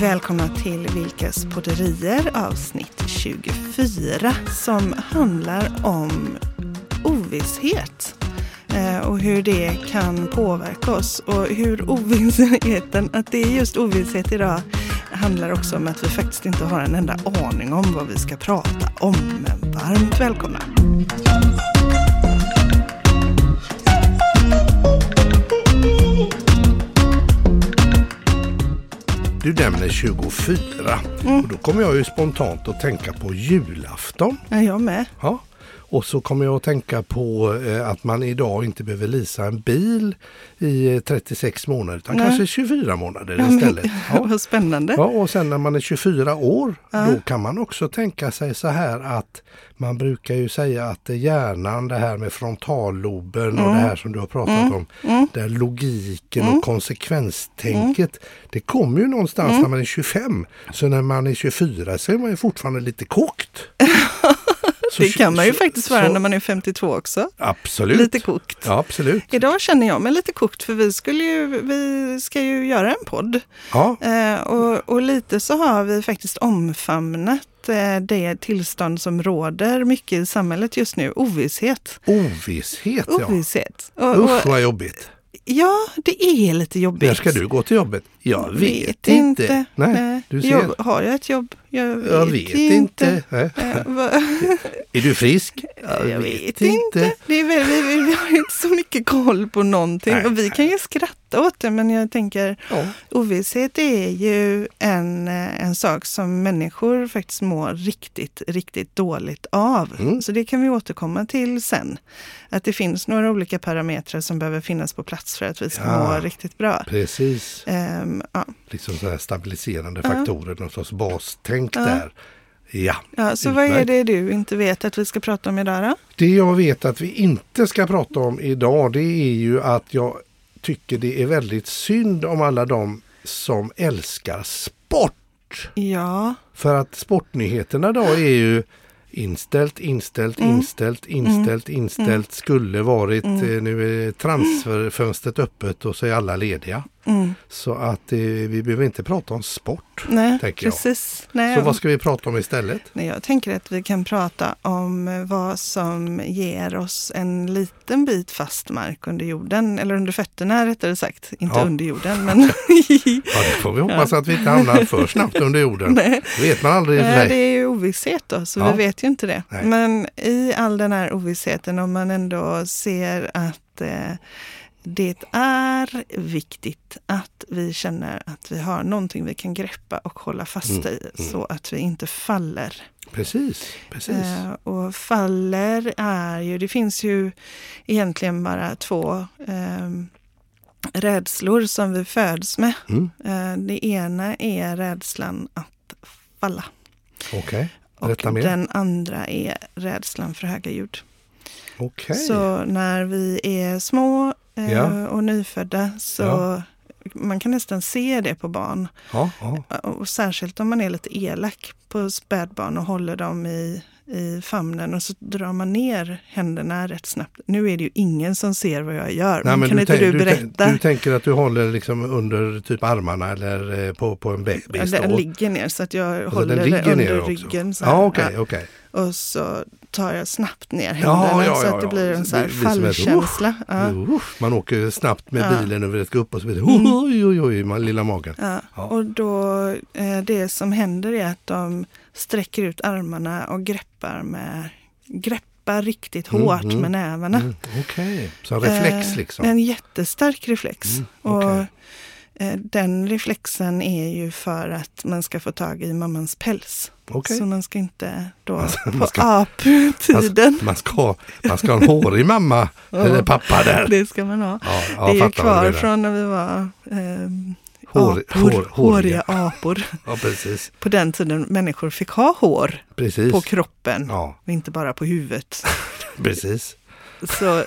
Välkomna till Vilkas Poderier avsnitt 24 som handlar om ovisshet och hur det kan påverka oss och hur ovissheten, att det är just ovisshet idag, handlar också om att vi faktiskt inte har en enda aning om vad vi ska prata om. Men varmt välkomna! Du nämner 24 och då kommer jag ju spontant att tänka på julafton. Ja, jag med. Ja. Och så kommer jag att tänka på att man idag inte behöver leasa en bil i 36 månader utan kanske 24 månader istället. Ja. Vad spännande. Ja, och sen när man är 24 år, då kan man också tänka sig så här att man brukar ju säga att hjärnan, det här med frontalloben och det här som du har pratat om, där logiken och konsekvenstänket, det kommer ju någonstans när man är 25. Så när man är 24 så är man ju fortfarande lite kokt. Så, det kan man ju faktiskt vara när man är 52 också. Absolut. Lite kokt. Ja, absolut. Idag känner jag mig lite kokt för vi ska ju göra en podd. Ja. Och lite så har vi faktiskt omfamnat det tillstånd som råder mycket i samhället just nu. Ovisshet. Ovisshet, ja. Ovisshet. Usch, vad jobbigt. Ja, det är lite jobbigt. När ska du gå till jobbet? Jag vet inte. Nej, du ser. Har jag ett jobb? Jag vet inte. Är du frisk? Jag vet inte. Vi har inte så mycket koll på någonting. Nej. Och vi kan ju skratta åt det, men jag tänker ovisshet är ju en sak som människor faktiskt mår riktigt, riktigt dåligt av. Mm. Så det kan vi återkomma till sen. Att det finns några olika parametrar som behöver finnas på plats för att vi ska må riktigt bra. Precis. Liksom så här stabiliserande faktorer, någon sorts bastänk där. Ja, så vad är det du inte vet att vi ska prata om idag då? Det jag vet att vi inte ska prata om idag, det är ju att jag tycker det är väldigt synd om alla de som älskar sport. Ja. För att sportnyheterna då är ju inställt, skulle varit, nu är transferfönstret öppet och så är alla lediga. Mm. Så att vi behöver inte prata om sport, tänker jag. Precis. Nej, så vad ska vi prata om istället? Nej, jag tänker att vi kan prata om vad som ger oss en liten bit fast mark under jorden, eller under fötterna rättare sagt, inte under jorden. Men det får vi hoppas att vi inte hamnar för snabbt under jorden. Det vet man aldrig. Nej, det är ju ovisshet då, så vi vet ju inte det. Nej. Men i all den här ovissheten, om man ändå ser att det är viktigt att vi känner att vi har någonting vi kan greppa och hålla fast i så att vi inte faller. Precis. Och faller är ju, det finns ju egentligen bara två rädslor som vi föds med. Mm. Det ena är rädslan att falla. Okej. Och den andra är rädslan för höga ljud. Okej. Så när vi är små och nyfödda så man kan nästan se det på barn. Ja. Och särskilt om man är lite elak på spädbarn och håller dem i famnen och så drar man ner händerna rätt snabbt. Nu är det ju ingen som ser vad jag gör. Nej, men kan inte du berätta? Du tänker att du håller liksom under typ armarna eller på en bebis? Ja, den ligger ner så att jag håller det under ryggen. Så okej. Och så tar jag snabbt ner händerna så att det blir en så här fallkänsla. Man åker snabbt med bilen över ett gupp och så blir det oj, man lilla magen. Ja. Och då det som händer är att de sträcker ut armarna och greppar riktigt hårt med nävarna. Okej. Så en reflex liksom. En jättestark reflex. Och den reflexen är ju för att man ska få tag i mammans päls. Okay. Så man ska inte då man ska ha en hårig mamma eller pappa där. Det ska man ha. Ja, det är ju kvar från när vi var håriga apor. Ja, precis. På den tiden människor fick ha hår på kroppen. Ja. Och inte bara på huvudet. Precis.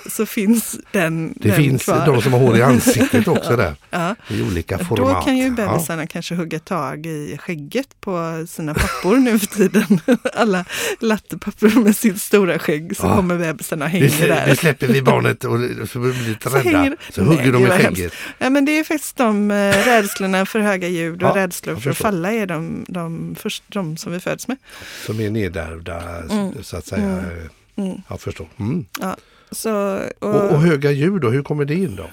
så finns den kvar. Det finns kvar. De som har hår i ansiktet också där. Ja. I olika format. Då kan ju bebisarna kanske hugga tag i skägget på sina pappor nu för tiden. Alla lattepappor med sitt stora skägg så kommer bebisarna och hänger där. Nu släpper vi barnet och så blir vi lite rädda. Så hugger de i skägget. Ja, men det är faktiskt de rädslorna för höga ljud och rädslor för att falla är de som vi föds med. Som är nedärvda så att säga. Jag förstår. Ja, så, och höga ljud då, hur kommer det in då?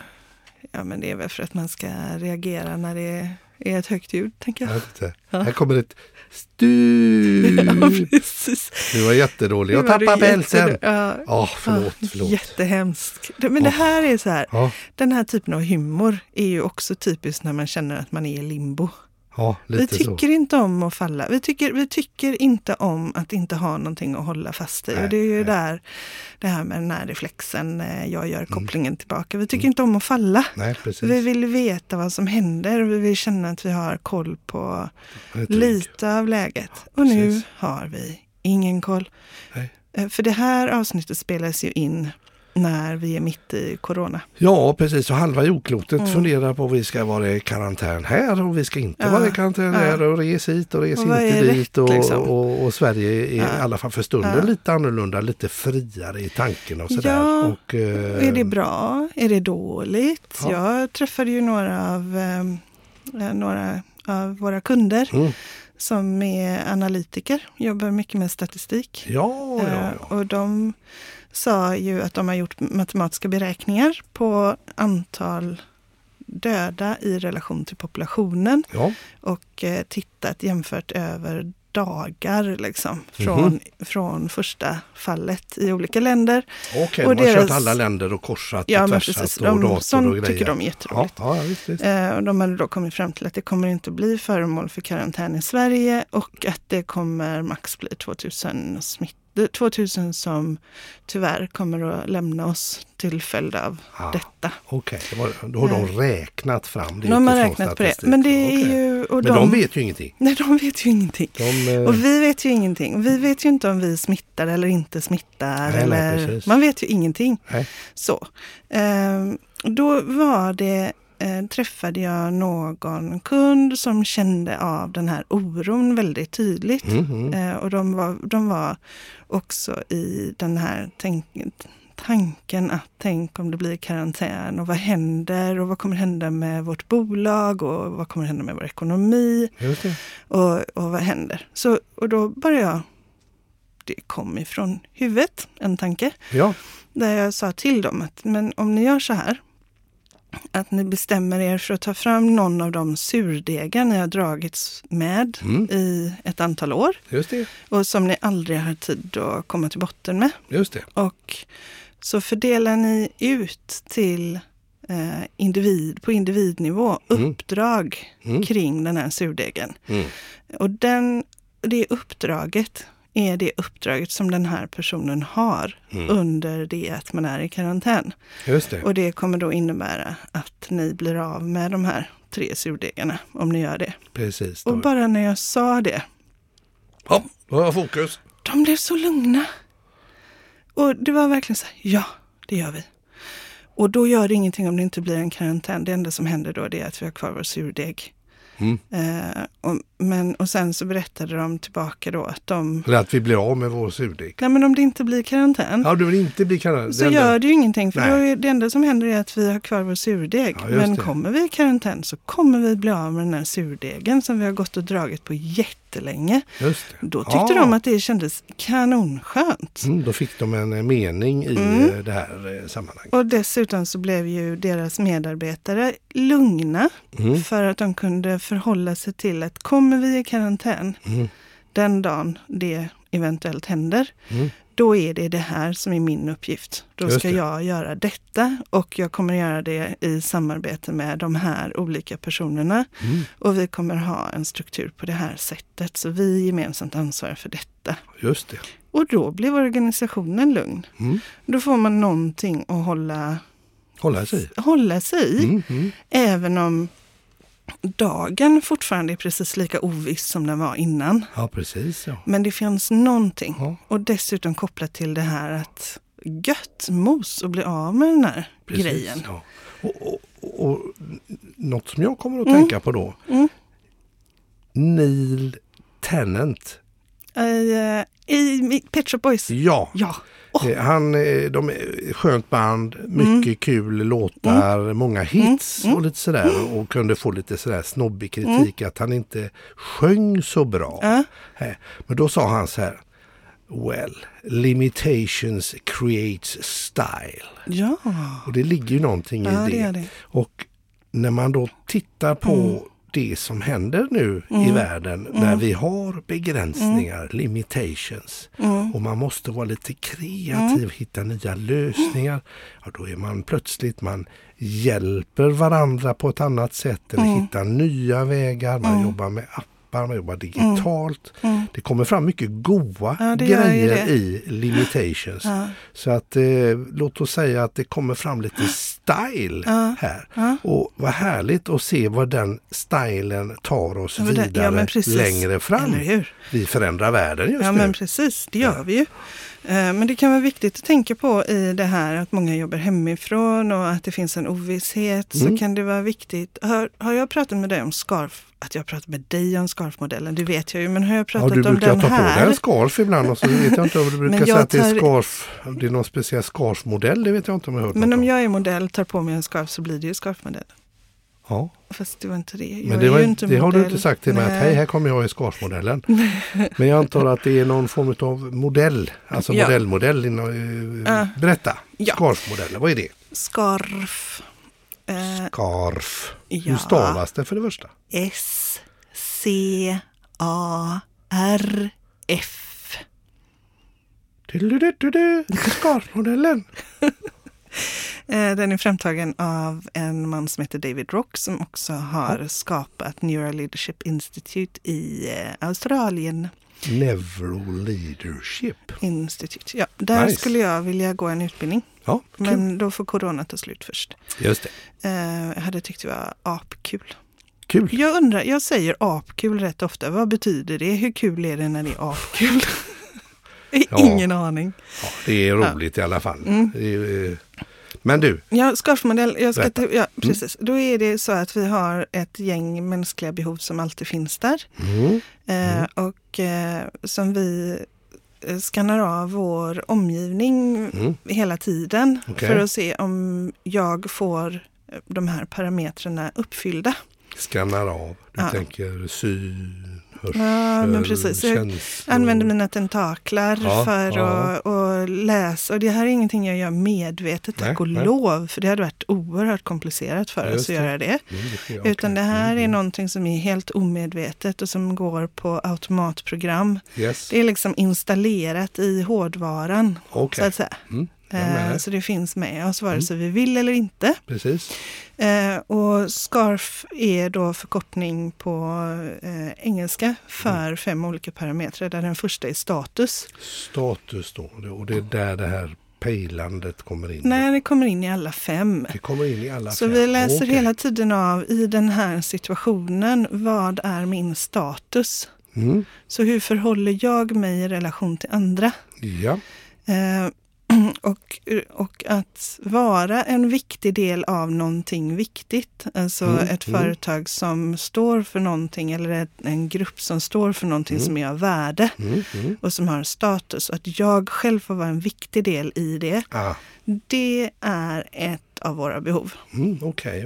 Ja, men det är väl för att man ska reagera när det är ett högt ljud, tänker jag. Här kommer ett stu. Ja, precis. Nu var jättedålig. Jag tappar bälsen. Förlåt. Jättehemskt. Men det här är så här. Den här typen av humor är ju också typiskt när man känner att man är i limbo. Ja, vi tycker inte om att falla. Vi tycker inte om att inte ha någonting att hålla fast i. Och det är ju där det här med den här reflexen, jag gör kopplingen tillbaka. Vi tycker inte om att falla. Nej, vi vill veta vad som händer. Vi vill känna att vi har koll på lite av läget. Och nu har vi ingen koll. Nej. För det här avsnittet spelas ju in när vi är mitt i corona. Ja, precis. Och halva jordklotet funderar på om vi ska vara i karantän här och vi ska inte vara i karantän här och resa hit och resa inte dit. Och Sverige är i alla fall för stunden lite annorlunda, lite friare i tanken och sådär. Ja, och, är det bra? Är det dåligt? Ja. Jag träffade ju några av våra kunder som är analytiker. Jobbar mycket med statistik. Ja. Och de sa ju att de har gjort matematiska beräkningar på antal döda i relation till populationen och tittat jämfört över dagar liksom, från första fallet i olika länder. Okej, och de har kört alla länder och korsat och tvärsat och dator och grejer. Ja, tycker de är jätteroligt. Och de hade då kommit fram till att det kommer inte bli föremål för karantän i Sverige och att det kommer max bli 2000 smitt. 2000 som tyvärr kommer att lämna oss till följd av detta. Okej. Då har de räknat fram det. De har räknat på det. Men, de vet ju ingenting. Nej, de vet ju ingenting. Och vi vet ju ingenting. Vi vet ju inte om vi smittar eller inte smittar. Nej, man vet ju ingenting. Nej. Så. Då var det... träffade jag någon kund som kände av den här oron väldigt tydligt. Och de var också i den här tanken att tänk om det blir karantän och vad händer och vad kommer hända med vårt bolag och vad kommer hända med vår ekonomi och vad händer. Så, och då började jag, det kom ifrån huvudet en tanke där jag sa till dem att men om ni gör så här att ni bestämmer er för att ta fram någon av de surdegar ni har dragits med i ett antal år. Just det. Och som ni aldrig har tid att komma till botten med. Just det. Och så fördelar ni ut till på individnivå uppdrag kring den här surdegen. Och det uppdraget är det uppdraget som den här personen har under det att man är i karantän. Just det. Och det kommer då innebära att ni blir av med de här 3 surdegarna om ni gör det. Precis. Då. Och bara när jag sa det. Ja, då har jag fokus. De blev så lugna. Och det var verkligen så här, det gör vi. Och då gör det ingenting om det inte blir en karantän. Det enda som händer då är att vi har kvar vår surdeg. Och sen så berättade de tillbaka då att de... Eller att vi blir av med vår surdeg. Nej, men om det inte blir karantän. Ja, det vill inte bli karantän. Så gör det ju ingenting, för det enda som händer är att vi har kvar vår surdeg. Ja, men kommer vi i karantän så kommer vi bli av med den här surdegen som vi har gått och dragit på jättelänge. Just det. Då tyckte de att det kändes kanonskönt. Då fick de en mening i det här sammanhanget. Och dessutom så blev ju deras medarbetare lugna för att de kunde förhålla sig till att kommer vi i karantän den dagen det eventuellt händer, då är det här som är min uppgift. Då ska jag göra detta och jag kommer göra det i samarbete med de här olika personerna och vi kommer ha en struktur på det här sättet så vi är gemensamt ansvarar för detta. Just det. Och då blir organisationen lugn. Då får man någonting att hålla sig i. Även om dagen fortfarande är precis lika oviss som den var innan. Ja, precis. Ja. Men det finns någonting. Ja. Och dessutom kopplat till det här att gött mos och bli av med den här precis, grejen. Ja. Och något som jag kommer att tänka på då. Mm. Neil Tennant. I Pet Shop Boys. Ja. Oh. De är skönt band, mycket kul låtar, många hits och lite sådär. Och kunde få lite sådär snobbig kritik att han inte sjöng så bra. Men då sa han så här: well, limitations creates style. Ja. Och det ligger ju någonting i det. Det. Och när man då tittar på det som händer nu i världen när vi har begränsningar, limitations, och man måste vara lite kreativ, hitta nya lösningar, ja, då är man plötsligt, man hjälper varandra på ett annat sätt eller hittar nya vägar, man jobbar med appar, man jobbar digitalt, det kommer fram mycket goda grejer i limitations, så att låt oss säga att det kommer fram lite style här. Och vad härligt att se vad den stylen tar oss vidare längre fram. Vi förändrar världen just nu. Ja, men precis. Det gör vi ju. Men det kan vara viktigt att tänka på i det här att många jobbar hemifrån och att det finns en ovisshet, så kan det vara viktigt. Har jag pratat med dig om SCARF? Att jag har pratat med dig om SCARF-modellen, det vet jag ju, men har jag pratat om den här? Ja, du brukar ta på dig en SCARF ibland och så vet jag inte om du brukar säga att det är SCARF, det är någon speciell SCARF-modell, det vet jag inte om jag har hört. Men om jag är modell, tar på mig en SCARF, så blir det ju SCARF-modellen. Ja. Fast det var inte det. Men det, var, inte det har du inte sagt till mig att hej, här kommer jag i SCARF-modellen. Men jag antar att det är någon form av modell, alltså modellmodell. Berätta, SCARF-modellen, vad är det? SCARF. Ja. Hur stavas det för det första? SCARF. SCARF-modellen. Den är framtagen av en man som heter David Rock, som också har skapat Neural Leadership Institute i Australien. Neural Leadership Institute, ja. Där skulle jag vilja gå en utbildning. Ja, men då får corona ta slut först. Just det. Jag hade tyckt det var apkul. Kul. Jag undrar, jag säger apkul rätt ofta. Vad betyder det? Hur kul är det när det är apkul? Ingen aning. Ja, det är roligt i alla fall. Men du? Ja, SCARF-modell. Precis. Då är det så att vi har ett gäng mänskliga behov som alltid finns där. Och som vi skannar av vår omgivning hela tiden för att se om jag får de här parametrarna uppfyllda. Skannar av, du tänker syn, hörsel, men precis. Känslor. Jag använder mina tentaklar för att läsa. Och det här är ingenting jag gör medvetet, tack och lov. För det hade varit oerhört komplicerat för oss att göra det. Utan det här är någonting som är helt omedvetet och som går på automatprogram. Yes. Det är liksom installerat i hårdvaran, så att säga. Så det finns med oss vare sig vi vill eller inte. Precis. Och SCARF är då förkortning på engelska för 5 olika parametrar. Där den första är status. Status då, och det är där det här pejlandet kommer in. Nej, det kommer in i alla 5. Det kommer in i alla 5. Så vi läser hela tiden av i den här situationen, vad är min status? Så hur förhåller jag mig i relation till andra? Ja. Och att vara en viktig del av någonting viktigt, alltså ett företag som står för någonting eller en grupp som står för någonting som är av värde och som har status, och att jag själv får vara en viktig del i det, det är ett av våra behov. Okay.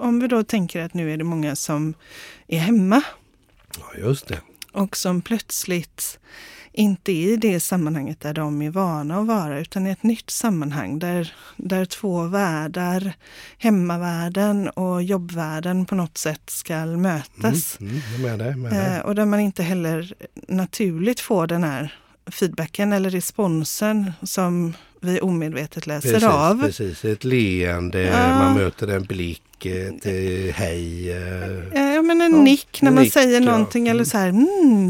Om vi då tänker att nu är det många som är hemma just det. Och som plötsligt inte i det sammanhanget där de är vana att vara, utan i ett nytt sammanhang där 2 världar, hemmavärlden och jobbvärlden på något sätt ska mötas. Med det. Och där man inte heller naturligt får den här feedbacken eller responsen som vi omedvetet läser av. Precis, ett leende, man möter en blick. Ett hej. Ja, men en nick när man säger någonting eller så här,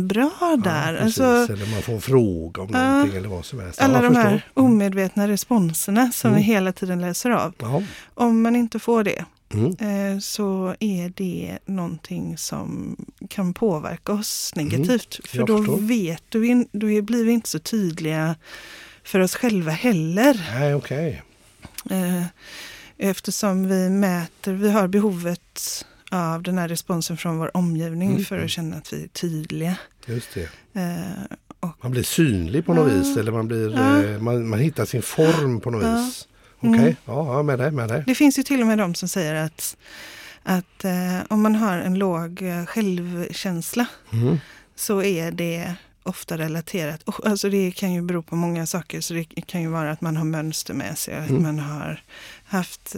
bra där. Precis, alltså, eller man får en fråga om någonting eller vad som helst. Alla de här omedvetna responserna som vi hela tiden läser av. Aha. Om man inte får det så är det någonting som kan påverka oss negativt. För då blir vi inte så tydliga för oss själva heller. Nej, okej. Eftersom vi mäter, vi har behovet av den här responsen från vår omgivning för att känna att vi är tydliga. Just det. Man blir synlig på något vis, eller man blir man hittar sin form på något vis. Okej. Ja, med det. Det finns ju till och med de som säger att om man har en låg självkänsla så är det ofta relaterat. Och, alltså det kan ju bero på många saker, så det kan ju vara att man har mönster med sig, att man har haft,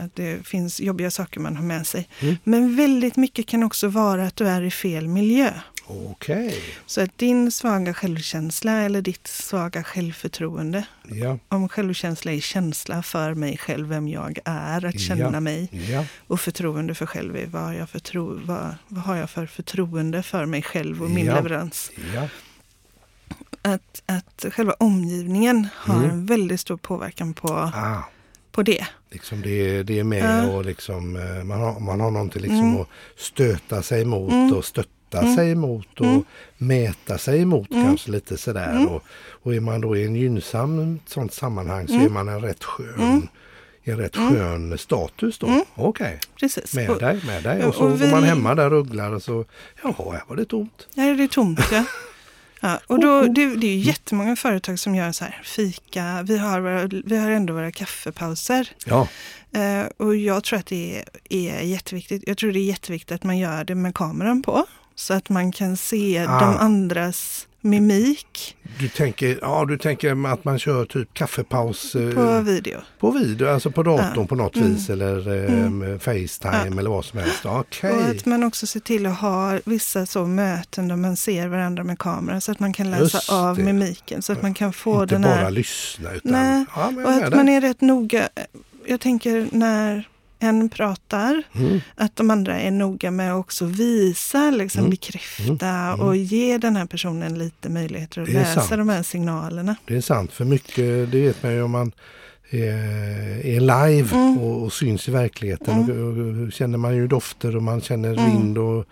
att det finns jobbiga saker man har med sig. Men väldigt mycket kan också vara att du är i fel miljö. Okay. Så att din svaga självkänsla eller ditt svaga självförtroende, om självkänsla är känsla för mig själv, vem jag är, att känna mig, och förtroende för själv är vad jag vad har jag för förtroende för mig själv och min leverans. Att själva omgivningen har en väldigt stor påverkan på det. Liksom det är med och liksom, man har någonting liksom att stöta sig mot och stötta sig emot och mäta sig emot kanske lite sådär. Och är man då i en gynnsam sånt sammanhang så är man en rätt skön skön status då. Okej. Precis. Med dig. Och så går man hemma där och rugglar och så var det tomt. Ja, det är tomt, ja. Ja, och då, det är ju jättemånga företag som gör så här fika, vi har ändå våra kaffepauser. Ja. Och jag tror att det är jätteviktigt. Jag tror det är jätteviktigt att man gör det med kameran på. Så att man kan se de andras mimik. Du tänker att man kör typ kaffepaus på video. På video, alltså på datorn på något vis eller FaceTime eller vad som helst. Okej. Och att man också ser till att ha vissa så möten där man ser varandra med kameran så att man kan läsa av mimiken. Så att man kan få inte den här... Inte bara lyssna utan... Nej, och att man är rätt noga. Jag tänker när... en pratar, att de andra är noga med att också visa, liksom bekräfta och ge den här personen lite möjligheter att läsa de här signalerna. Det är sant, för mycket, det vet man ju om man är live och syns i verkligheten och känner man ju dofter och man känner vind och,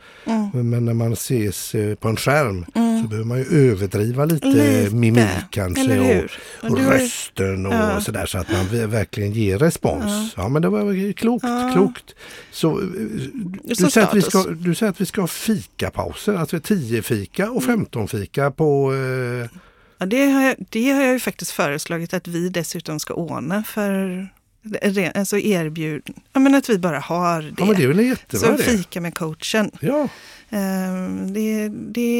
men när man ses på en skärm så behöver man ju överdriva lite mimik kanske och rösten och sådär så att man verkligen ger respons. Ja, men det var klokt. Så du säger att vi ska ha fikapauser, alltså 10 fika och 15 fika på... Ja, det har jag ju faktiskt föreslagit att vi dessutom ska ordna för alltså erbjud. Ja, men att vi bara har det. Ja, men det är väl jättebra så det. Så fika med coachen. Ja.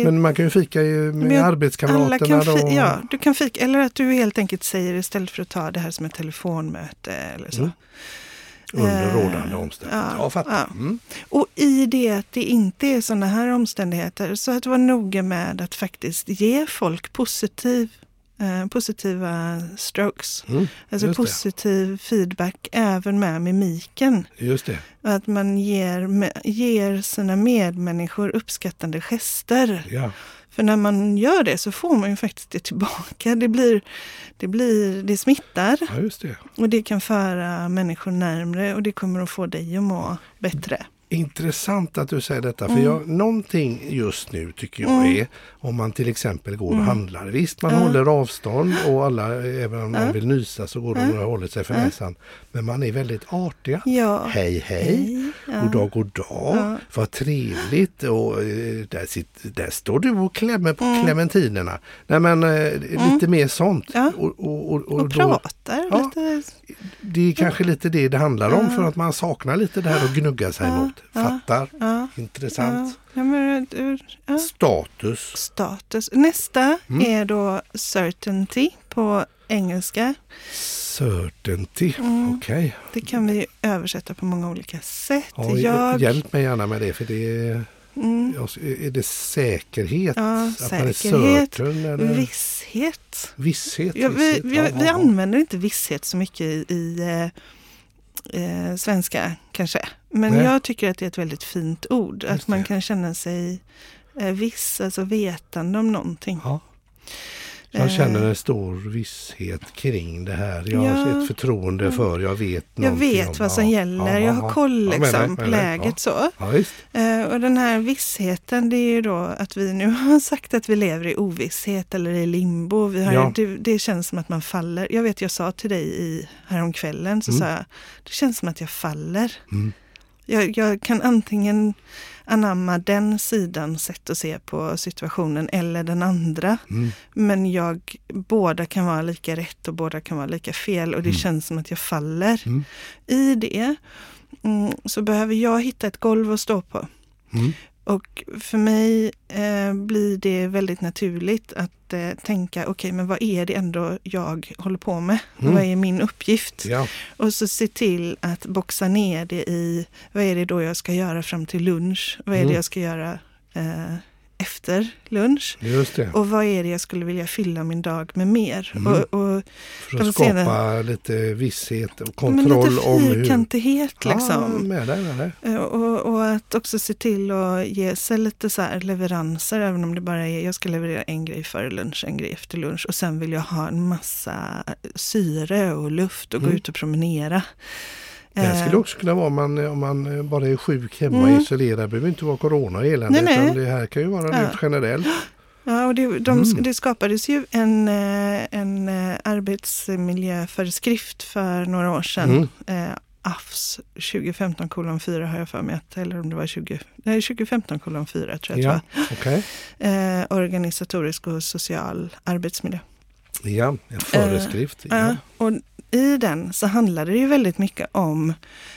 Men man kan ju fika med arbetskamraterna då. Ja, du kan fika. Eller att du helt enkelt säger istället för att ta det här som ett telefonmöte eller så. Under rådande omständigheter. Ja, fattar. Ja. Och i det att det inte är sådana här omständigheter så att vara noga med att faktiskt ge folk positiva strokes. Alltså positiv feedback även med mimiken. Just det. Att man ger sina medmänniskor uppskattande gester. Ja. För när man gör det så får man ju faktiskt det tillbaka. Det smittar. Ja, just det. Och det kan föra människor närmre och det kommer att få dig att må bättre. Intressant att du säger detta, för någonting just nu tycker jag är om man till exempel går och handlar. Visst, man håller avstånd och alla, även om man vill nysa så går de och håller sig för näsan. Men man är väldigt artiga. Ja. Hej. God dag. Vad trevligt. Och där står du och klämmer på clementinerna. Nej, men lite mer sånt. Ja. Och pratar lite. Det är kanske lite det handlar om för att man saknar lite det här att gnugga sig mot. Fattar. Intressant. Ja, men, Status. Nästa är då certainty på engelska. Certainty, okej. Det kan vi översätta på många olika sätt. Ja, hjälp mig gärna med det, för det är... Är det säkerhet? Ja, att säkerhet, certain, visshet. Ja, vi använder inte visshet så mycket i svenska kanske. Men jag tycker att det är ett väldigt fint ord. Just att man kan känna sig viss, alltså vetande om någonting. Ja. Jag känner en stor visshet kring det här. Jag har ett förtroende för, jag vet någonting. Jag vet vad som gäller, jag har koll liksom på läget så. Ja, visst. Och den här vissheten, det är ju då att vi nu har sagt att vi lever i ovisshet eller i limbo. Vi har, det känns som att man faller. Jag vet, jag sa till dig häromkvällen så sa jag, det känns som att jag faller. Mm. Jag kan antingen anamma den sidan sätt att se på situationen eller den andra. Mm. Men båda kan vara lika rätt och båda kan vara lika fel. Och det känns som att jag faller. Mm. I det så behöver jag hitta ett golv att stå på. Mm. Och för mig blir det väldigt naturligt att tänka, okej, men vad är det ändå jag håller på med? Mm. Vad är min uppgift? Ja. Och så se till att boxa ner det i, vad är det då jag ska göra fram till lunch? Vad är det jag ska göra efter lunch? Just det. Och vad är det jag skulle vilja fylla min dag med mer? Mm. Och för att skapa lite visshet och kontroll om hur... fyrkantighet liksom. Ja, med det. Och att också se till att ge sig lite så här leveranser, även om det bara är, jag ska leverera en grej före lunch, en grej efter lunch, och sen vill jag ha en massa syre och luft och gå ut och promenera. Det skulle också kunna vara om man bara är sjuk hemma och isolerad. Det behöver inte vara corona och elände, utan det här kan ju vara något generellt. Ja, och det skapades ju en arbetsmiljöföreskrift för några år sedan. AFS 2015:4 har jag för mig att, eller om det var 2015:4 tror jag att det var. Okay. Organisatorisk och social arbetsmiljö. Ja, en föreskrift. Och i den så handlade det ju väldigt mycket om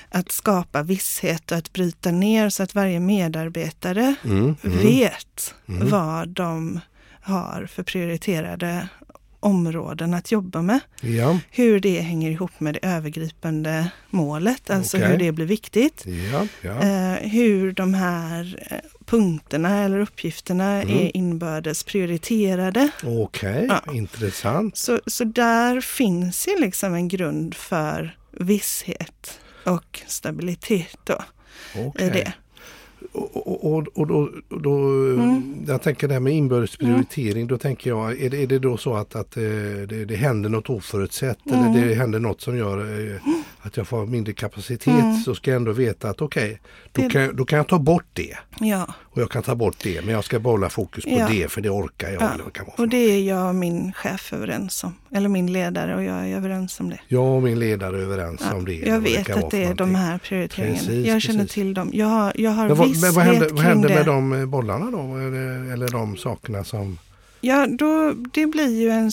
att skapa visshet och att bryta ner så att varje medarbetare vet vad de har för prioriterade områden att jobba med. Ja. Hur det hänger ihop med det övergripande målet, alltså hur det blir viktigt. Ja. Hur de här punkterna eller uppgifterna är inbördes prioriterade. Okej, intressant. Så där finns ju liksom en grund för visshet och stabilitet då. Okej. Det. Och då jag tänker det här med inbördesprioritering, då tänker jag, är det då så att det händer något oförutsett eller det händer något som gör att jag får mindre kapacitet, så ska jag ändå veta att då kan jag ta bort det. Ja. Och jag kan ta bort det, men jag ska behålla fokus på det, för det orkar jag. Ja. Och det är jag och min chef överens om, eller min ledare och jag är överens om det. Jag och min ledare är överens om det. Jag vet att det är de här prioriteringarna. Precis, jag känner till dem. Jag har visshet kring det. Vad händer med de bollarna då? Eller de sakerna som... Ja, då, det blir ju en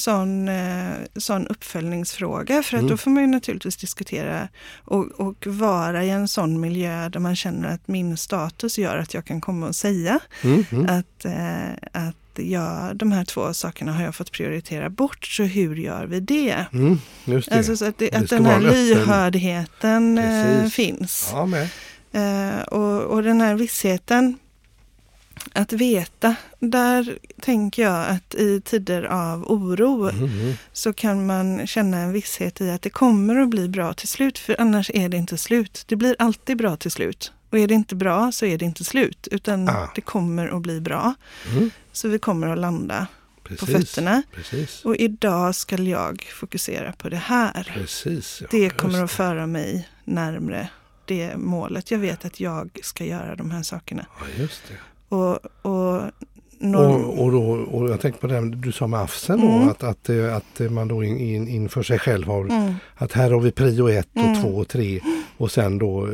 sån uppföljningsfråga, för att då får man ju naturligtvis diskutera och vara i en sån miljö där man känner att min status gör att jag kan komma och säga att de här två sakerna har jag fått prioritera bort, så hur gör vi det? Mm, just det. Alltså så att den här lyhördheten finns. Ja, men. Och den här vissheten, att veta, där tänker jag att i tider av oro så kan man känna en visshet i att det kommer att bli bra till slut, för annars är det inte slut. Det blir alltid bra till slut, och är det inte bra så är det inte slut, utan det kommer att bli bra. Så vi kommer att landa på fötterna. Precis. Och idag ska jag fokusera på det här. Precis, det kommer att föra mig närmare det målet. Jag vet att jag ska göra de här sakerna. Ja, just det. Och jag tänkte på det du sa med AFSen då, att man då inför sig själv har att här har vi prio 1 och 2 och 3, och sen då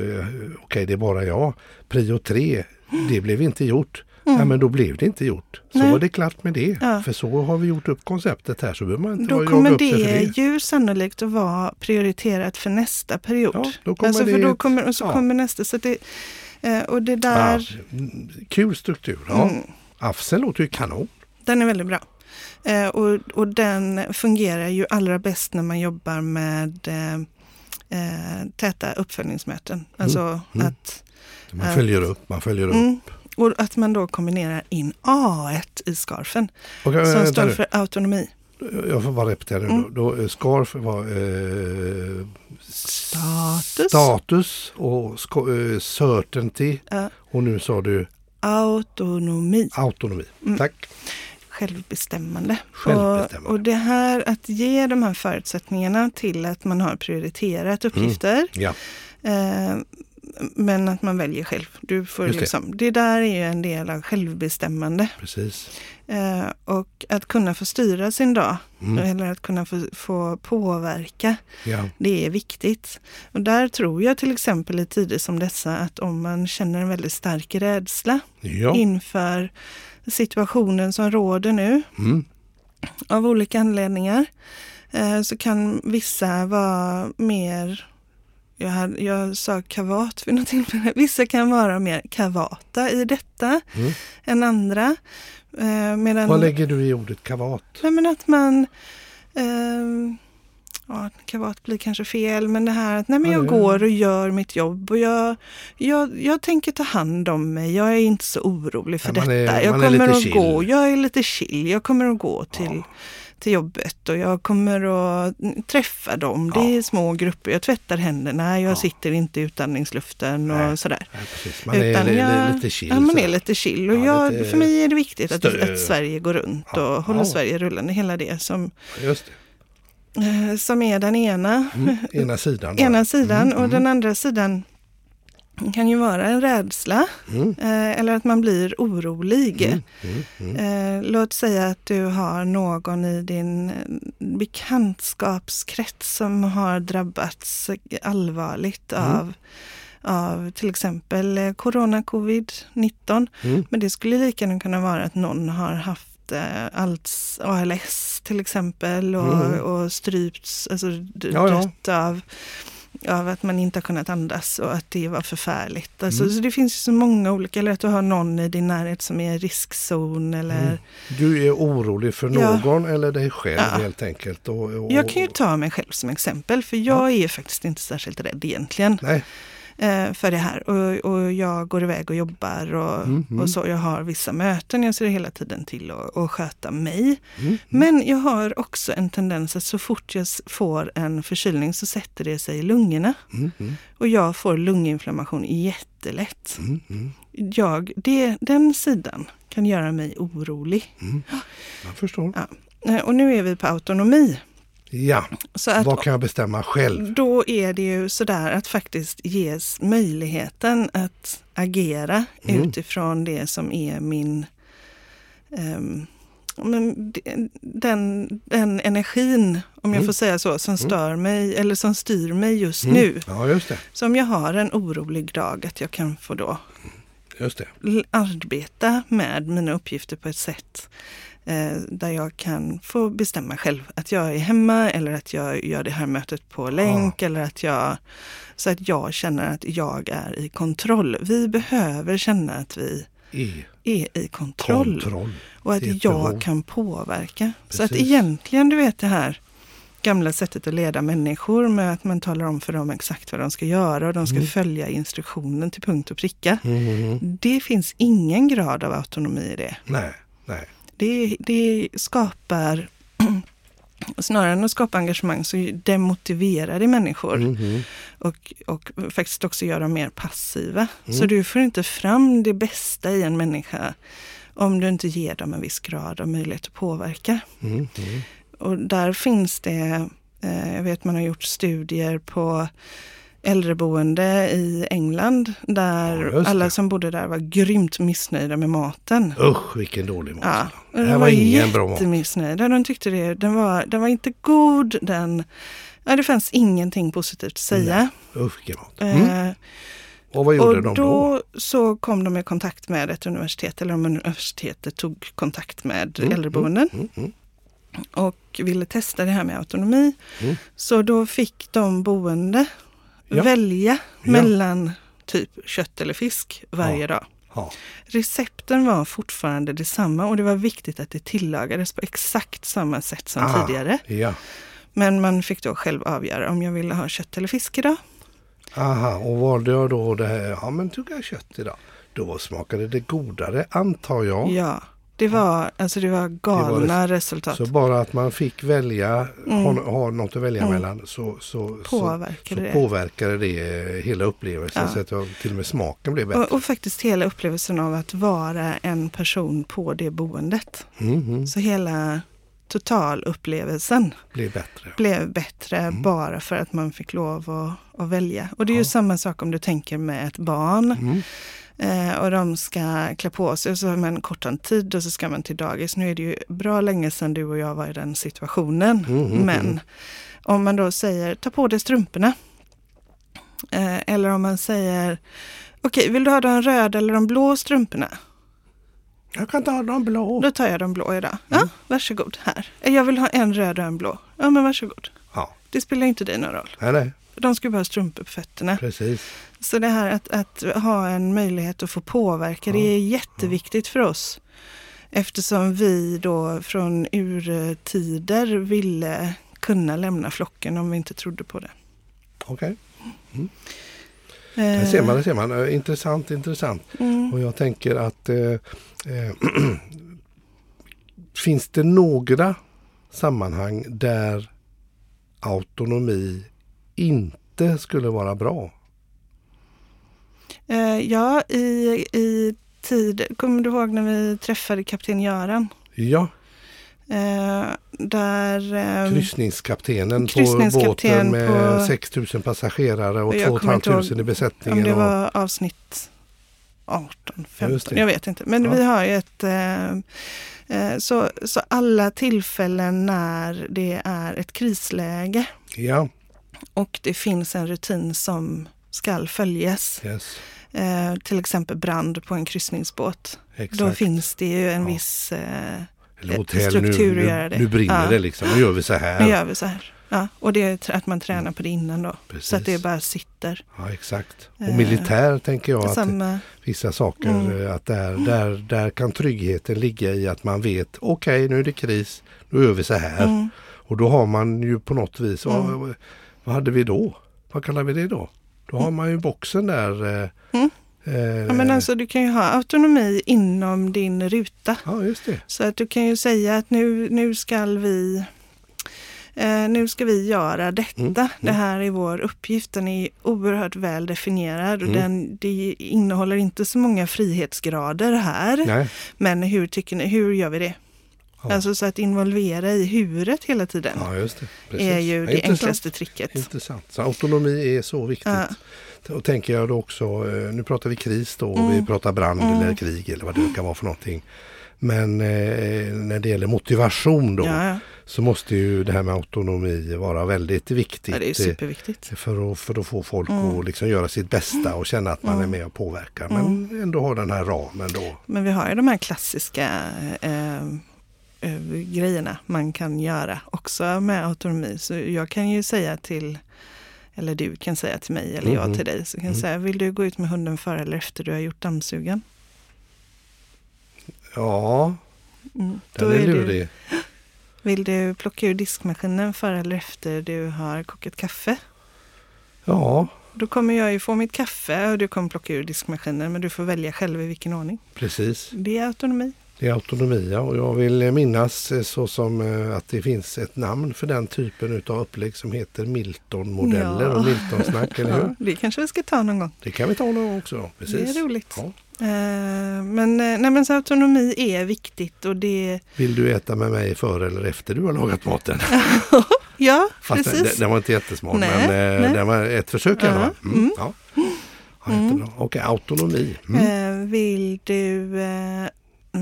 okej, det är bara jag. Prio 3, det blev inte gjort. Ja, men då blev det inte gjort. Så var det klart med det. Ja. För så har vi gjort upp konceptet här, så behöver man inte jobba upp sig för det. Då kommer det ju sannolikt att vara prioriterat för nästa period. Ja, då kommer det... kommer nästa... Så det, och det där... kul struktur, AFSen låter ju kanon. Den är väldigt bra. Och den fungerar ju allra bäst när man jobbar med täta uppföljningsmöten. Alltså att... Man följer upp. Och att man då kombinerar in A1 i SCARFen, som står för autonomi. Jag får bara repetera nu. Då, SCARF var status och certainty. Och nu sa du autonomi. Tack. självbestämmande. Och det här att ge de här förutsättningarna till att man har prioriterat uppgifter. Ja. Men att man väljer själv. Du får liksom, det där är ju en del av självbestämmande. Precis. Och att kunna få styra sin dag. Eller att kunna få påverka. Ja. Det är viktigt. Och där tror jag till exempel i tider som dessa att om man känner en väldigt stark rädsla inför situationen som råder nu. Av olika anledningar. Så kan vissa vara mer... Jag sa kavat för något tillfälle. Vissa kan vara mer kavata i detta än andra. Medan, vad lägger du i ordet kavat? Nej, men att man... kavat blir kanske fel, men det här att jag går och gör mitt jobb och jag tänker ta hand om mig. Jag är inte så orolig för detta. Jag kommer att gå. Jag är lite chill. Jag kommer att gå till jobbet och jag kommer att träffa dem. Ja. Det är små grupper. Jag tvättar händerna. Jag sitter inte i utandningsluften och sådär. Ja, man är lite chill. Ja, man är lite chill. Och för mig är det viktigt att Sverige går runt och håller Sverige rullande. Hela det som... Just det. Som är den ena sidan. Ena sidan och den andra sidan kan ju vara en rädsla eller att man blir orolig. Låt säga att du har någon i din bekantskapskrets som har drabbats allvarligt av till exempel covid-19. Men det skulle lika gärna kunna vara att någon har haft allt ALS till exempel och strypts, alltså dött av att man inte har kunnat andas och att det var förfärligt. Alltså, så det finns ju så många olika, eller att du har någon i din närhet som är i riskzon eller... Du är orolig för någon eller dig själv helt enkelt. Och... Jag kan ju ta mig själv som exempel, för jag är ju faktiskt inte särskilt rädd egentligen. Nej. För det här och jag går iväg och jobbar och så. Jag har vissa möten, jag ser hela tiden till att sköta mig. Men jag har också en tendens att så fort jag får en förkylning så sätter det sig i lungorna. Och jag får lunginflammation jättelätt. Den sidan kan göra mig orolig. Jag förstår. Ja. Och nu är vi på autonomi. Ja, så att, vad kan jag bestämma själv? Då är det ju sådär att faktiskt ges möjligheten att agera utifrån det som är min den energin, om jag får säga så, som stör mig eller som styr mig just nu. Ja, just det. Så om jag har en orolig dag att jag kan få då arbeta med mina uppgifter på ett sätt där jag kan få bestämma själv att jag är hemma eller att jag gör det här mötet på länk eller att jag, så att jag känner att jag är i kontroll. Vi behöver känna att vi är i kontroll. Och att jag kan påverka. Precis. Så att egentligen, du vet det här gamla sättet att leda människor med att man talar om för dem exakt vad de ska göra och de ska följa instruktionen till punkt och pricka. Det finns ingen grad av autonomi i det. Nej. Det skapar, snarare än att skapa engagemang, så demotiverar det människor. Och faktiskt också gör dem mer passiva. Så du får inte fram det bästa i en människa om du inte ger dem en viss grad av möjlighet att påverka. Och där finns det, jag vet man har gjort studier på äldreboende i England där alla som bodde där var grymt missnöjda med maten. Usch, vilken dålig mat. Ja, det var ingen bra mat. Missnöjda. De tyckte det, den var inte god. Det fanns ingenting positivt att säga. Usch, vilken mat. Och vad gjorde de då? Så kom de i kontakt med ett universitet, eller om universitetet tog kontakt med äldreboenden. Och ville testa det här med autonomi. Så då fick de boende välja mellan typ kött eller fisk varje dag. Recepten var fortfarande detsamma och det var viktigt att det tillagades på exakt samma sätt som tidigare. Men man fick då själv avgöra om jag ville ha kött eller fisk idag. Och valde jag då det här, men tog jag kött idag. Då smakade det godare, antar jag. Ja. Det var galna resultat. Så bara att man fick välja, ha något att välja mellan, påverkade det hela upplevelsen. Ja. Så att till och med smaken blev bättre. Och faktiskt hela upplevelsen av att vara en person på det boendet. Mm-hmm. Så hela totalupplevelsen blev bättre bara för att man fick lov att välja. Och det är ju samma sak om du tänker med ett barn. Mm. Och de ska klä på sig, så har man kort en tid och så ska man till dagis. Nu är det ju bra länge sedan du och jag var i den situationen. Men om man då säger, ta på dig strumporna. Eller om man säger, okej, vill du ha de röda eller de blå strumporna? Jag kan ta de blå. Då tar jag de blå idag. Mm. Ja, varsågod här. Jag vill ha en röd och en blå. Ja, men varsågod. Ja. Det spelar inte dig någon roll. Nej. De ska bara ha strumpor på fötterna. Precis. Så det här att ha en möjlighet att få påverka, det är jätteviktigt för oss. Eftersom vi då från urtider ville kunna lämna flocken om vi inte trodde på det. Okej. Mm. Det ser man. Intressant. Mm. Och jag tänker att finns det några sammanhang där autonomi inte skulle vara bra? Ja, i tid. Kommer du ihåg när vi träffade kapten Göran? Ja. Kryssningskaptenen på båten med 6 000 passagerare och 2 500 i besättningen. Om det var avsnitt 18, 15, jag vet inte. Men vi har ju ett... Så alla tillfällen när det är ett krisläge. Ja. Och det finns en rutin som ska följas. Yes. Till exempel brand på en kryssningsbåt. Exakt. Då finns det ju en viss struktur att göra det. Nu brinner det liksom. Nu gör vi så här. Ja, och det är att man tränar på det innan då. Precis. Så att det bara sitter. Ja, exakt. Och militär tänker jag att vissa saker, att där kan tryggheten ligga i att man vet, okej, nu är det kris, nu gör vi så här. Mm. Och då har man ju på något vis, vad hade vi då? Vad kallar vi det då? Då har man ju boxen där. Men alltså du kan ju ha autonomi inom din ruta. Ja, just det. Så att du kan ju säga att nu ska vi göra detta. Det här är vår uppgift. Den är oerhört väl definierad. Och det innehåller inte så många frihetsgrader här. Nej. Men hur gör vi det? Ja. Alltså så att involvera i huvudet hela tiden. Ja, just det. Precis. Är ju det enklaste tricket. Intressant. Så autonomi är så viktigt. Ja. Och tänker jag då också, nu pratar vi kris då, vi pratar brand eller krig eller vad det kan vara för någonting. Men när det gäller motivation då, så måste ju det här med autonomi vara väldigt viktigt. Ja, det är superviktigt. För att få folk att liksom göra sitt bästa och känna att man är med och påverkar. Men ändå har den här ramen då. Men vi har ju de här klassiska grejerna man kan göra också med autonomi. Så jag kan ju säga till, eller du kan säga till mig eller jag till dig, så kan jag säga, vill du gå ut med hunden före eller efter du har gjort dammsugan? Ja, den är lurig. Vill du plocka ur diskmaskinen före eller efter du har kokat kaffe? Ja. Då kommer jag ju få mitt kaffe och du kommer plocka ur diskmaskinen, men du får välja själv i vilken ordning. Precis. Det är autonomi. Det är autonomi, ja. Och jag vill minnas så som att det finns ett namn för den typen av upplägg som heter Milton-modeller och Milton-snack, eller hur? Det kanske vi ska ta någon gång. Det kan vi ta någon gång också, precis. Det är roligt. Ja. Men så autonomi är viktigt och det... Vill du äta med mig före eller efter du har lagat maten? Ja, precis. Den var inte jättesmart, men den var ett försök. Okej, autonomi.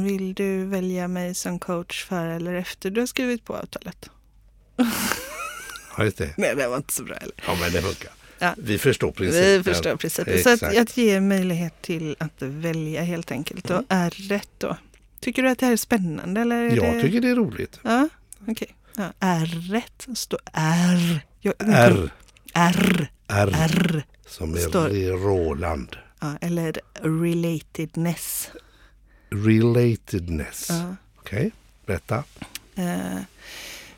Vill du välja mig som coach för eller efter du har skrivit på avtalet? Ja, just det. Nej, det var inte så bra heller. Ja, men det funkar. Ja. Vi förstår principen. Så att ge möjlighet till att välja helt enkelt. Och är rätt då. Tycker du att det här är spännande? Eller är jag tycker det är roligt. Ja, okej. Ja. Är rätt. Står R. R. Som är Roland. Ja, eller relatedness. Relatedness. Ja. Okej, berätta.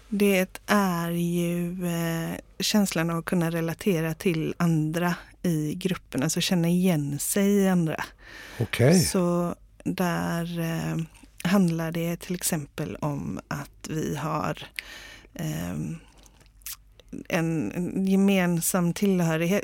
Det är ju känslan av att kunna relatera till andra i gruppen. Alltså känna igen sig i andra. Okej. Så där handlar det till exempel om att vi har en gemensam tillhörighet.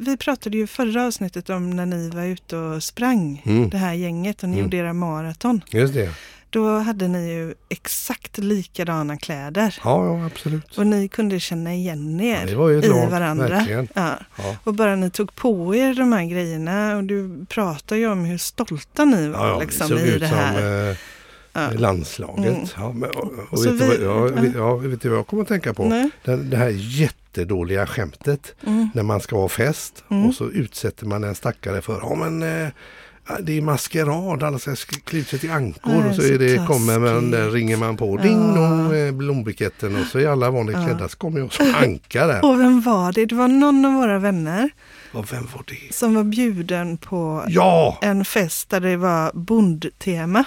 Vi pratade ju förra avsnittet om när ni var ute och sprang det här gänget och ni gjorde era maraton. Just det. Då hade ni ju exakt likadana kläder. Ja, absolut. Och ni kunde känna igen er i varandra. Ja. Ja. Och bara ni tog på er de här grejerna. Och du pratar ju om hur stolta ni var i det här. Landslaget. Mm. Ja, men, och vet du vad jag kommer att tänka på? Nej. Det här jättedåliga skämtet när man ska ha fest och så utsätter man en stackare för det är maskerad, alla ska klivt sig till ankor och så är det, kommer man, ringer man på ding dong, blombuketten och så är alla vanligt klädda, så kommer jag som ankare. Och vem var det? Det var någon av våra vänner. Och vem var det? Som var bjuden på en fest där det var bondtema.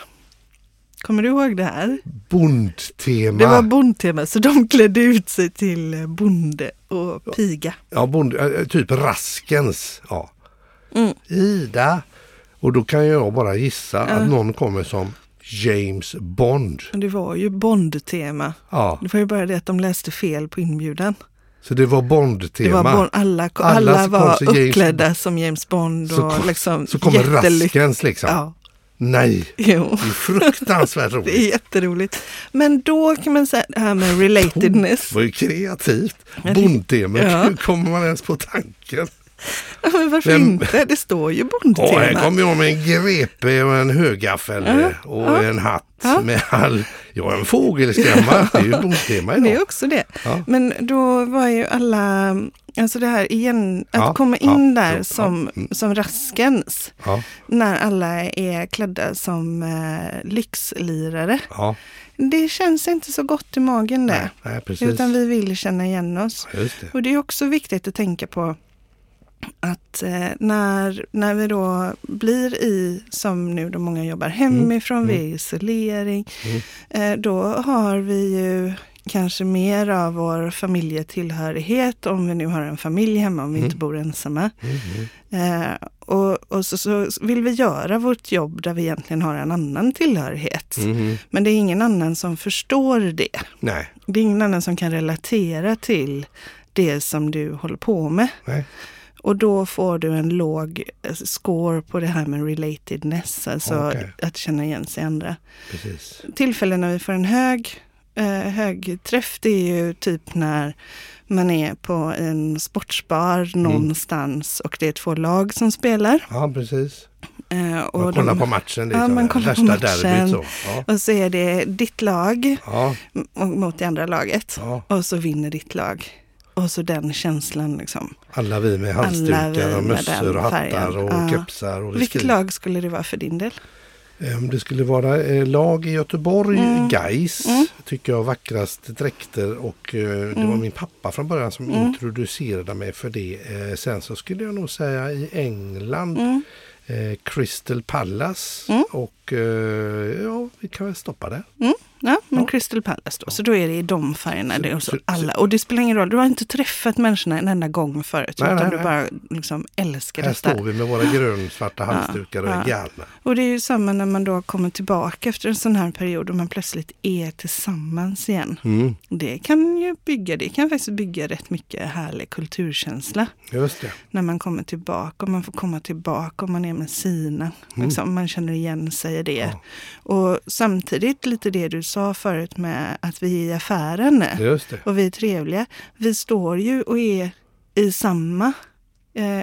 Kommer du ihåg det här? Bondtema. Det var bondtema, så de klädde ut sig till bonde och piga. Ja, bonde, typ Raskens. Ja. Mm. Ida. Och då kan jag bara gissa att någon kommer som James Bond. Det var ju Bond-tema. Ja. Det var ju bara det att de läste fel på inbjudan. Så det var Bond-tema. Det var alla var uppklädda som James Bond. Och så kommer Raskens liksom. Ja. Nej, det är fruktansvärt roligt. Det är jätteroligt. Men då kan man säga det här med relatedness. Vad kreativt. Bondtema, hur kommer man ens på tanken? Ja, men varför inte? Det står ju bondtema. Ja, här kommer jag med en grepe och en högaffel och en hatt. Ja. Med en fågelskrämma. Det är ju bondtema idag. Det är också det. Ja. Men då var ju alla... Alltså det här igen, att komma in där som Raskens, när alla är klädda som lyxlirare. Ja. Det känns inte så gott i magen där. Nej, utan vi vill känna igen oss. Ja, just det. Och det är också viktigt att tänka på att när vi då blir som nu då många jobbar hemifrån, vi är isolering, då har vi ju kanske mer av vår familjetillhörighet, om vi nu har en familj hemma, om vi inte bor ensamma. Och så vill vi göra vårt jobb där vi egentligen har en annan tillhörighet. Men det är ingen annan som förstår det. Nej. Det är ingen annan som kan relatera till det som du håller på med. Nej. Och då får du en låg score på det här med relatedness, alltså att känna igen sig andra. Precis. Tillfällen när vi får en högträff, det är ju typ när man är på en sportsbar någonstans och det är två lag som spelar. Ja, precis. Och man kollar på matchen. Man kollar på matchen. Och så är det ditt lag mot det andra laget. Ja. Och så vinner ditt lag. Och så den känslan liksom. Alla vi med halsdukar och mössor och hattar och kepsar. Och vilket lag skulle det vara för din del? Det skulle vara lag i Göteborg, GAIS, tycker jag, vackrast dräkter, och det var min pappa från början som introducerade mig för det. Sen så skulle jag nog säga i England, Crystal Palace och vi kan väl stoppa det. Ja, men Crystal Palace då. Så då är det i de färgerna. Så, det är så, alla. Och det spelar ingen roll. Du har inte träffat människorna en enda gång förut. Du bara liksom älskar det. Här står vi med våra grönsvarta halsdukar och en hjärna. Och det är ju samma när man då kommer tillbaka efter en sån här period och man plötsligt är tillsammans igen. Det kan ju bygga, rätt mycket härlig kulturkänsla. Just det. När man kommer tillbaka och man får komma tillbaka och man är med sina. Liksom, man känner igen sig i det. Ja. Och samtidigt lite det du sa förut med att vi är i affären och vi är trevliga. Vi står ju och är i samma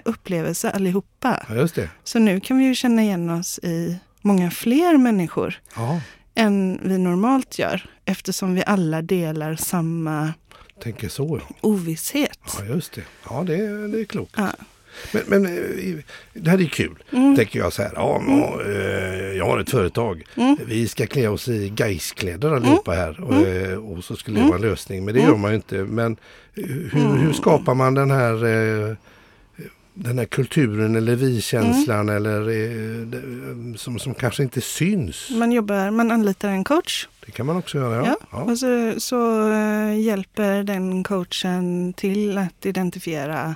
upplevelse allihopa. Ja, just det. Så nu kan vi ju känna igen oss i många fler människor än vi normalt gör, eftersom vi alla delar samma ovisshet. Ja, just det. Ja, det är klokt. Ja. Men det här är kul, tänker jag så här. Jag har ett företag. Vi ska klä oss i GAIS-kläder allihopa här. Och så skulle det vara en lösning. Men det gör man ju inte. Men hur skapar man den här kulturen eller vi-känslan eller som kanske inte syns? Man anlitar en coach. Det kan man också göra, ja. Och så hjälper den coachen till att identifiera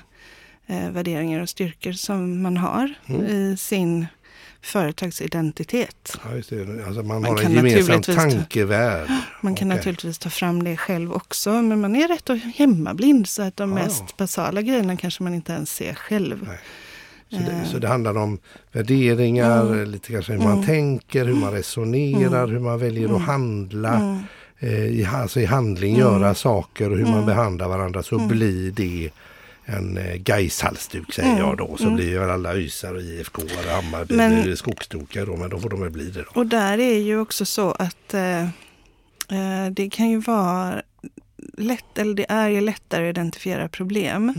värderingar och styrkor som man har i sin företagsidentitet. Ja, just det. Alltså man har en gemensam tankevärld. Man kan naturligtvis ta fram det själv också, men man är rätt och hemmablind så att de mest basala grejerna kanske man inte ens ser själv. Nej. Så det handlar om värderingar, lite kanske hur man tänker, hur man resonerar, hur man väljer att handla, i handling göra saker och hur man behandlar varandra, så blir det en GAIS-halsduk, säger jag då. Så blir ju alla ysar och IFK och Hammarby och skogsdukar då, men då får de väl bli det då. Och där är ju också så att det kan ju vara lätt, eller det är ju lättare att identifiera problem.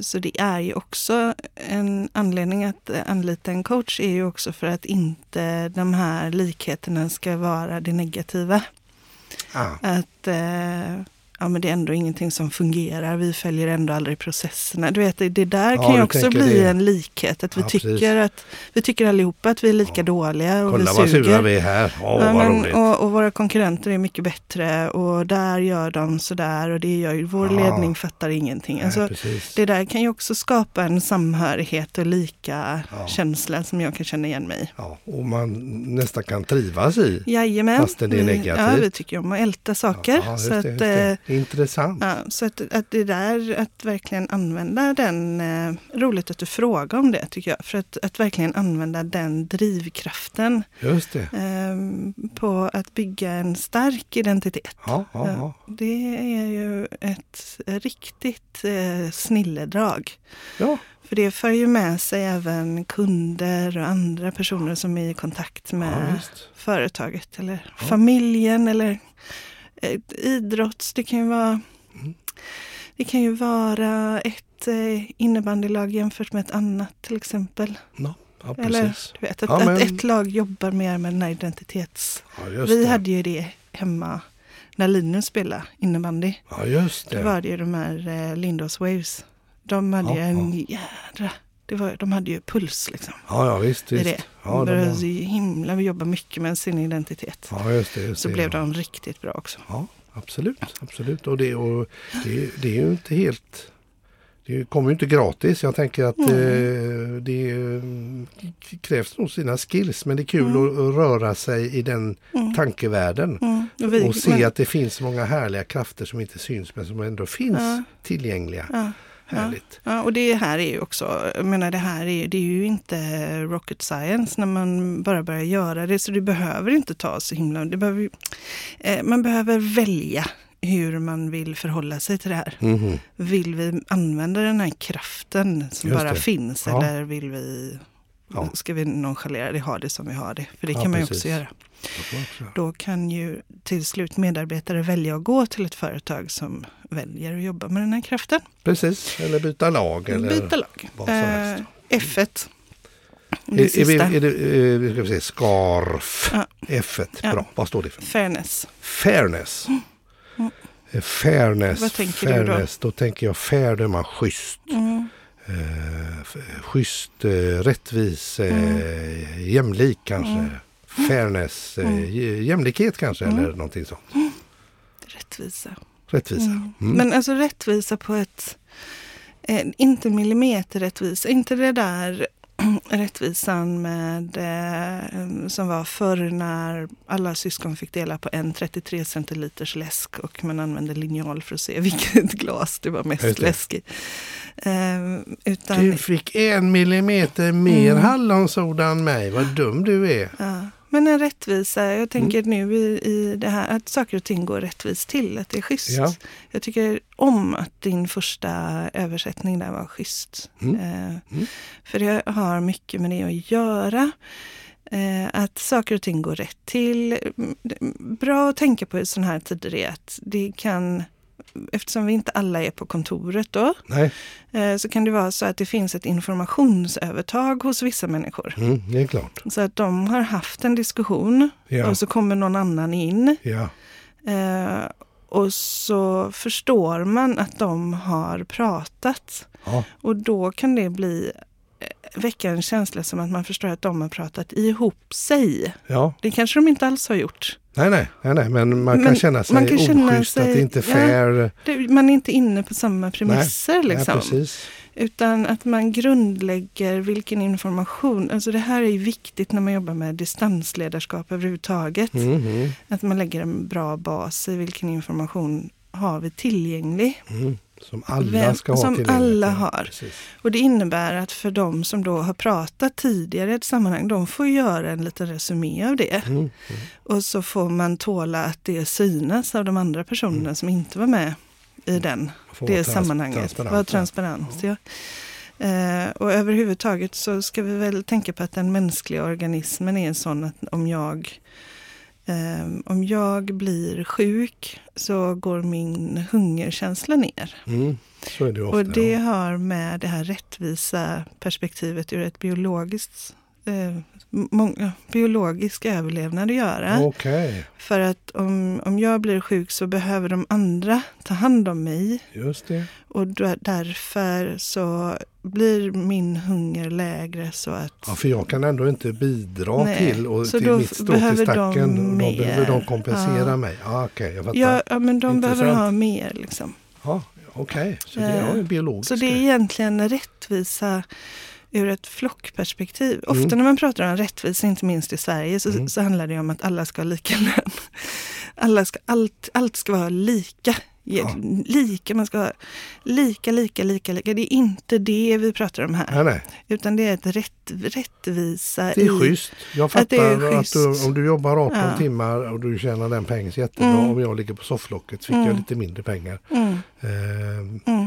Så det är ju också en anledning att anlita en coach, är ju också för att inte de här likheterna ska vara det negativa. Att men det är ändå ingenting som fungerar, vi följer ändå aldrig processerna. Du vet, det där kan ju också bli en likhet, att vi tycker allihopa att vi är lika dåliga och kolla, vi suger. Kolla vad sura vi är här, vad roligt. Och våra konkurrenter är mycket bättre och där gör de sådär och det gör ju vår ledning fattar ingenting. Alltså, nej, det där kan ju också skapa en samhörighet och lika känsla som jag kan känna igen mig i. Ja, och man nästan kan trivas i. Jajamän. Fast det är negativt. Ja, vi tycker om att älta saker. Ja, så att intressant. Ja, så att det där, att verkligen använda den, roligt att du frågar om det tycker jag, för att verkligen använda den drivkraften. Just det. På att bygga en stark identitet. Ja. Det är ju ett riktigt snilledrag. Ja. För det för ju med sig även kunder och andra personer som är i kontakt med företaget eller familjen eller idrotts, det kan ju vara ett innebandylag jämfört med ett annat till exempel. Eller du vet att ett lag jobbar mer med den här identitets. Ja, vi hade ju det hemma när Linus spelade innebandy. Ja, just det. Då var det ju de här Lindos Waves. De hade ju en jädra... de hade ju puls liksom. Ja, visst. Det. Ja, de var så himla, vi jobbar mycket med sin identitet. Ja, just det. Så blev de riktigt bra också. Ja, absolut. Och det är ju inte helt... Det kommer ju inte gratis. Jag tänker att det krävs nog sina skills. Men det är kul att röra sig i den tankevärlden. Och se att det finns många härliga krafter som inte syns men som ändå finns tillgängliga. Ja. Ja, och det här är ju också, jag menar det är ju inte rocket science när man bara börjar göra det, så du behöver inte ta så himla, man behöver välja hur man vill förhålla sig till det här. Vill vi använda den här kraften som finns eller vill vi, ska vi nonchalera det, ha det som vi har det, för det kan man ju också göra. Då kan ju till slut medarbetare välja att gå till ett företag som väljer att jobba med den här kraften. Precis, eller byta lag. Eller byta lag. Vad som helst. F1. Vi ska säga SCARF. F1, bra. Vad står det för? Fairness. Fairness. Vad tänker fairness. Du då? Då tänker jag fair, då är man schysst. Schysst, rättvis, jämlik kanske. Fairness, jämlikhet kanske, eller någonting sånt. Rättvisa. Men alltså rättvisa på ett inte millimeterrättvisa, inte det där rättvisan med som var förr när alla syskon fick dela på en 33 centiliters läsk och man använde linjal för att se vilket glas det var mest läsk i. Utan du fick 1 millimeter mer hallonsoda än mig, vad dum du är. Ja. Men en rättvisa, jag tänker nu i det här, att saker och ting går rättvist till, att det är schysst. Ja. Jag tycker om att din första översättning där var schysst. För det har mycket med det att göra. Att saker och ting går rätt till. Bra att tänka på i sådana här tider är att det kan... Eftersom vi inte alla är på kontoret då, så kan det vara så att det finns ett informationsövertag hos vissa människor. Det är klart. Så att de har haft en diskussion och så kommer någon annan in. Ja. Och så förstår man att de har pratat. Ja. Och då kan det väcka en känsla som att man förstår att de har pratat ihop sig. Ja. Det kanske de inte alls har gjort. Nej, men man kan känna sig oschysst, att det inte är fair. Man är inte inne på samma premisser. Nej, liksom. Nej, precis. Utan att man grundlägger vilken information, alltså det här är ju viktigt när man jobbar med distansledarskap överhuvudtaget. Mm. Att man lägger en bra bas i vilken information har vi tillgänglig. Mm. Som alla ska ha tillgänglig. Som alla har. Precis. Och det innebär att för de som då har pratat tidigare i ett sammanhang, de får göra en liten resumé av det. Mm. Mm. Och så får man tåla att det synas av de andra personerna som inte var med i det sammanhanget. Var transparens. Ja. Och överhuvudtaget så ska vi väl tänka på att den mänskliga organismen är sån att om jag blir sjuk så går min hungerkänsla ner. Mm, så är det ofta, och det har med det här rättvisa perspektivet ur ett biologisk överlevnad att göra. Okay. För att om jag blir sjuk så behöver de andra ta hand om mig. Just det. Och därför så blir min hunger lägre så att... Ja, för jag kan ändå inte bidra till mitt stå till stacken. De behöver de kompensera mig. Ah, okay, jag fattar. Ja, men de behöver ha mer liksom. Ja, okej. Så det är ju biologiskt. Så det är egentligen rättvisa... ur ett flockperspektiv. Ofta när man pratar om rättvisa, inte minst i Sverige, så handlar det om att alla ska ha lika lön. Allt ska vara lika. Ja. Lika, man ska ha lika. Det är inte det vi pratar om här. Nej. Utan det är ett rättvisa. Det är schysst. Jag fattar att du, om du jobbar 18 timmar och du tjänar den pengen så jättebra. Om jag ligger på sofflocket fick jag lite mindre pengar.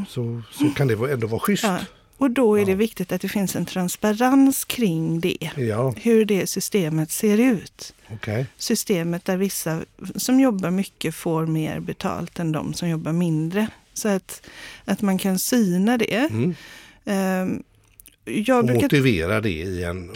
Så kan det ändå vara schysst. Ja. Och då är det viktigt att det finns en transparens kring det. Ja. Hur det systemet ser ut. Okay. Systemet där vissa som jobbar mycket får mer betalt än de som jobbar mindre. Så att man kan syna det. Mm. Och motivera det i en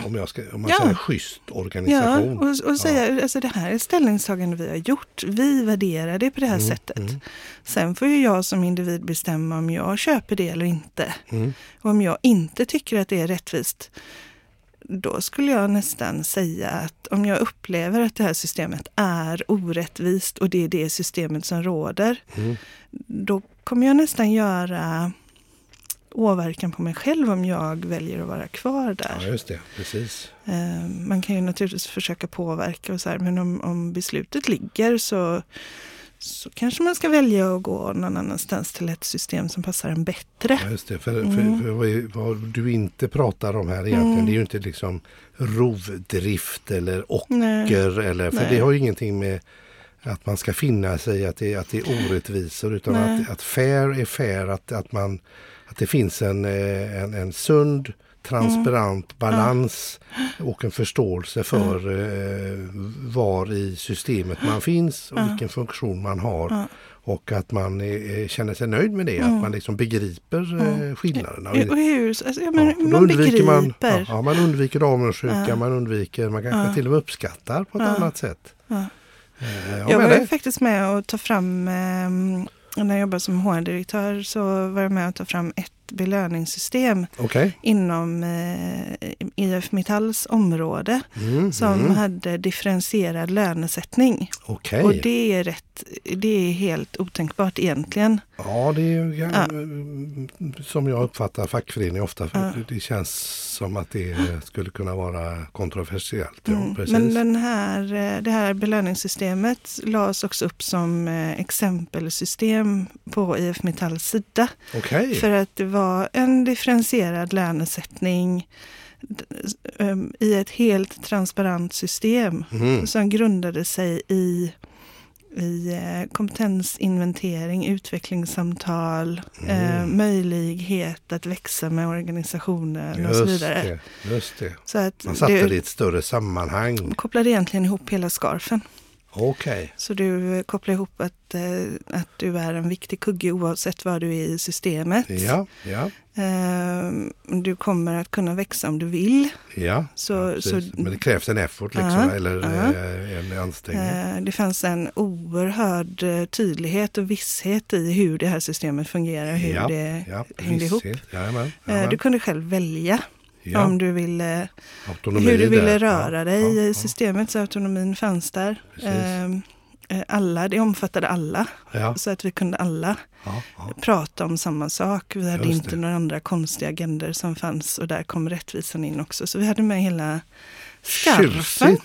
schysst organisation. Ja, och säga, alltså det här är ställningstagande vi har gjort. Vi värderar det på det här sättet. Mm. Sen får ju jag som individ bestämma om jag köper det eller inte. Mm. Och om jag inte tycker att det är rättvist, då skulle jag nästan säga att om jag upplever att det här systemet är orättvist och det är det systemet som råder, då kommer jag nästan göra... åverkan på mig själv om jag väljer att vara kvar där. Ja, just det. Precis. Man kan ju naturligtvis försöka påverka och så här, men om beslutet ligger så kanske man ska välja att gå någon annanstans till ett system som passar en bättre. Ja, just det. För vad du inte pratar om här egentligen, det är ju inte liksom rovdrift eller ocker. Nej. Eller, för det har ju ingenting med att man ska finna sig att det är orättvisor, utan att fair är fair, att det finns en sund, transparent balans och en förståelse för var i systemet man finns och vilken funktion man har. Och att man känner sig nöjd med det, att man liksom begriper skillnaderna. Och hur? Alltså, man begriper. Man undviker avundsjuka, man kanske till och med uppskattar på ett annat sätt. Ja. Jag var faktiskt med och ta fram... när jag jobbade som HR-direktör så var jag med att ta fram ett belöningssystem inom IF Metalls område som hade differentierad lönesättning. Okay. Och det är helt otänkbart egentligen. Ja, det är som jag uppfattar fackförening ofta. För det känns som att det skulle kunna vara kontroversiellt. Ja, precis. Men det här belöningssystemet lades också upp som exempelsystem på IF Metalls sida. Okay. För att det var en differentierad lönesättning i ett helt transparent system som grundade sig i kompetensinventering, utvecklingssamtal, möjlighet att växa med organisationen och så vidare. Just det. Så att man satte det i ett större sammanhang. Man kopplade egentligen ihop hela skarfen. Okay. Så du kopplar ihop att du är en viktig kugge oavsett vad du är i systemet. Ja. Du kommer att kunna växa om du vill. Ja, så, men det krävs en effort liksom, eller en ansträngning. Det fanns en oerhörd tydlighet och visshet i hur det här systemet fungerar, hur det hängde ihop. Du kunde själv välja. Ja. Om du ville, hur du ville röra dig i systemet, så autonomin fanns där. alla, det omfattade alla. Ja. Så att vi kunde alla prata om samma sak. Vi hade inte några andra konstiga agender som fanns, och där kom rättvisan in också. Så vi hade med hela SCARFen.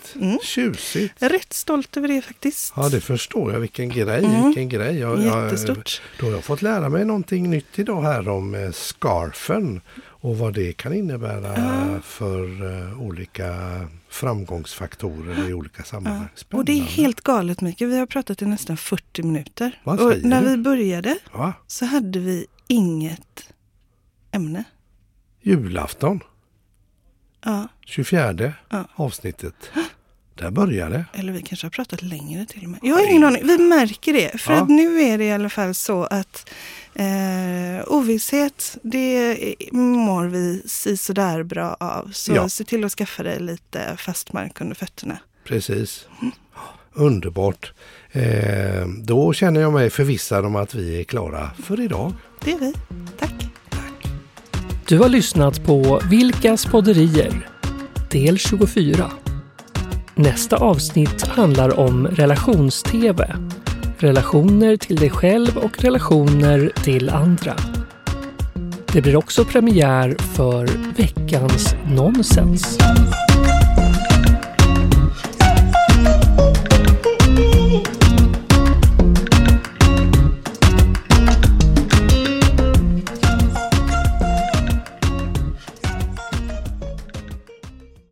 Tjusigt. Jag är rätt stolt över det faktiskt. Ja, det förstår jag. Vilken grej. Vilken grej. Jättestort. Då har jag fått lära mig någonting nytt idag här om SCARFen och vad det kan innebära för olika framgångsfaktorer i olika sammanhang. Ja. Och det är helt galet, Mikael. Vi har pratat i nästan 40 minuter. Och när vi började så hade vi inget ämne. Julafton. 24 avsnittet. Där började. Eller vi kanske har pratat längre till och med. Jag har ingen aning. Vi märker det. För att nu är det i alla fall så att ovisshet, det mår vi sådär bra av. Så se till att skaffa dig lite fast mark under fötterna. Precis. Underbart. Då känner jag mig förvissad om att vi är klara för idag. Det är vi. Tack. Du har lyssnat på Vilkas Poderier, del 24. Nästa avsnitt handlar om relations-tv. Relationer till dig själv och relationer till andra. Det blir också premiär för veckans nonsens.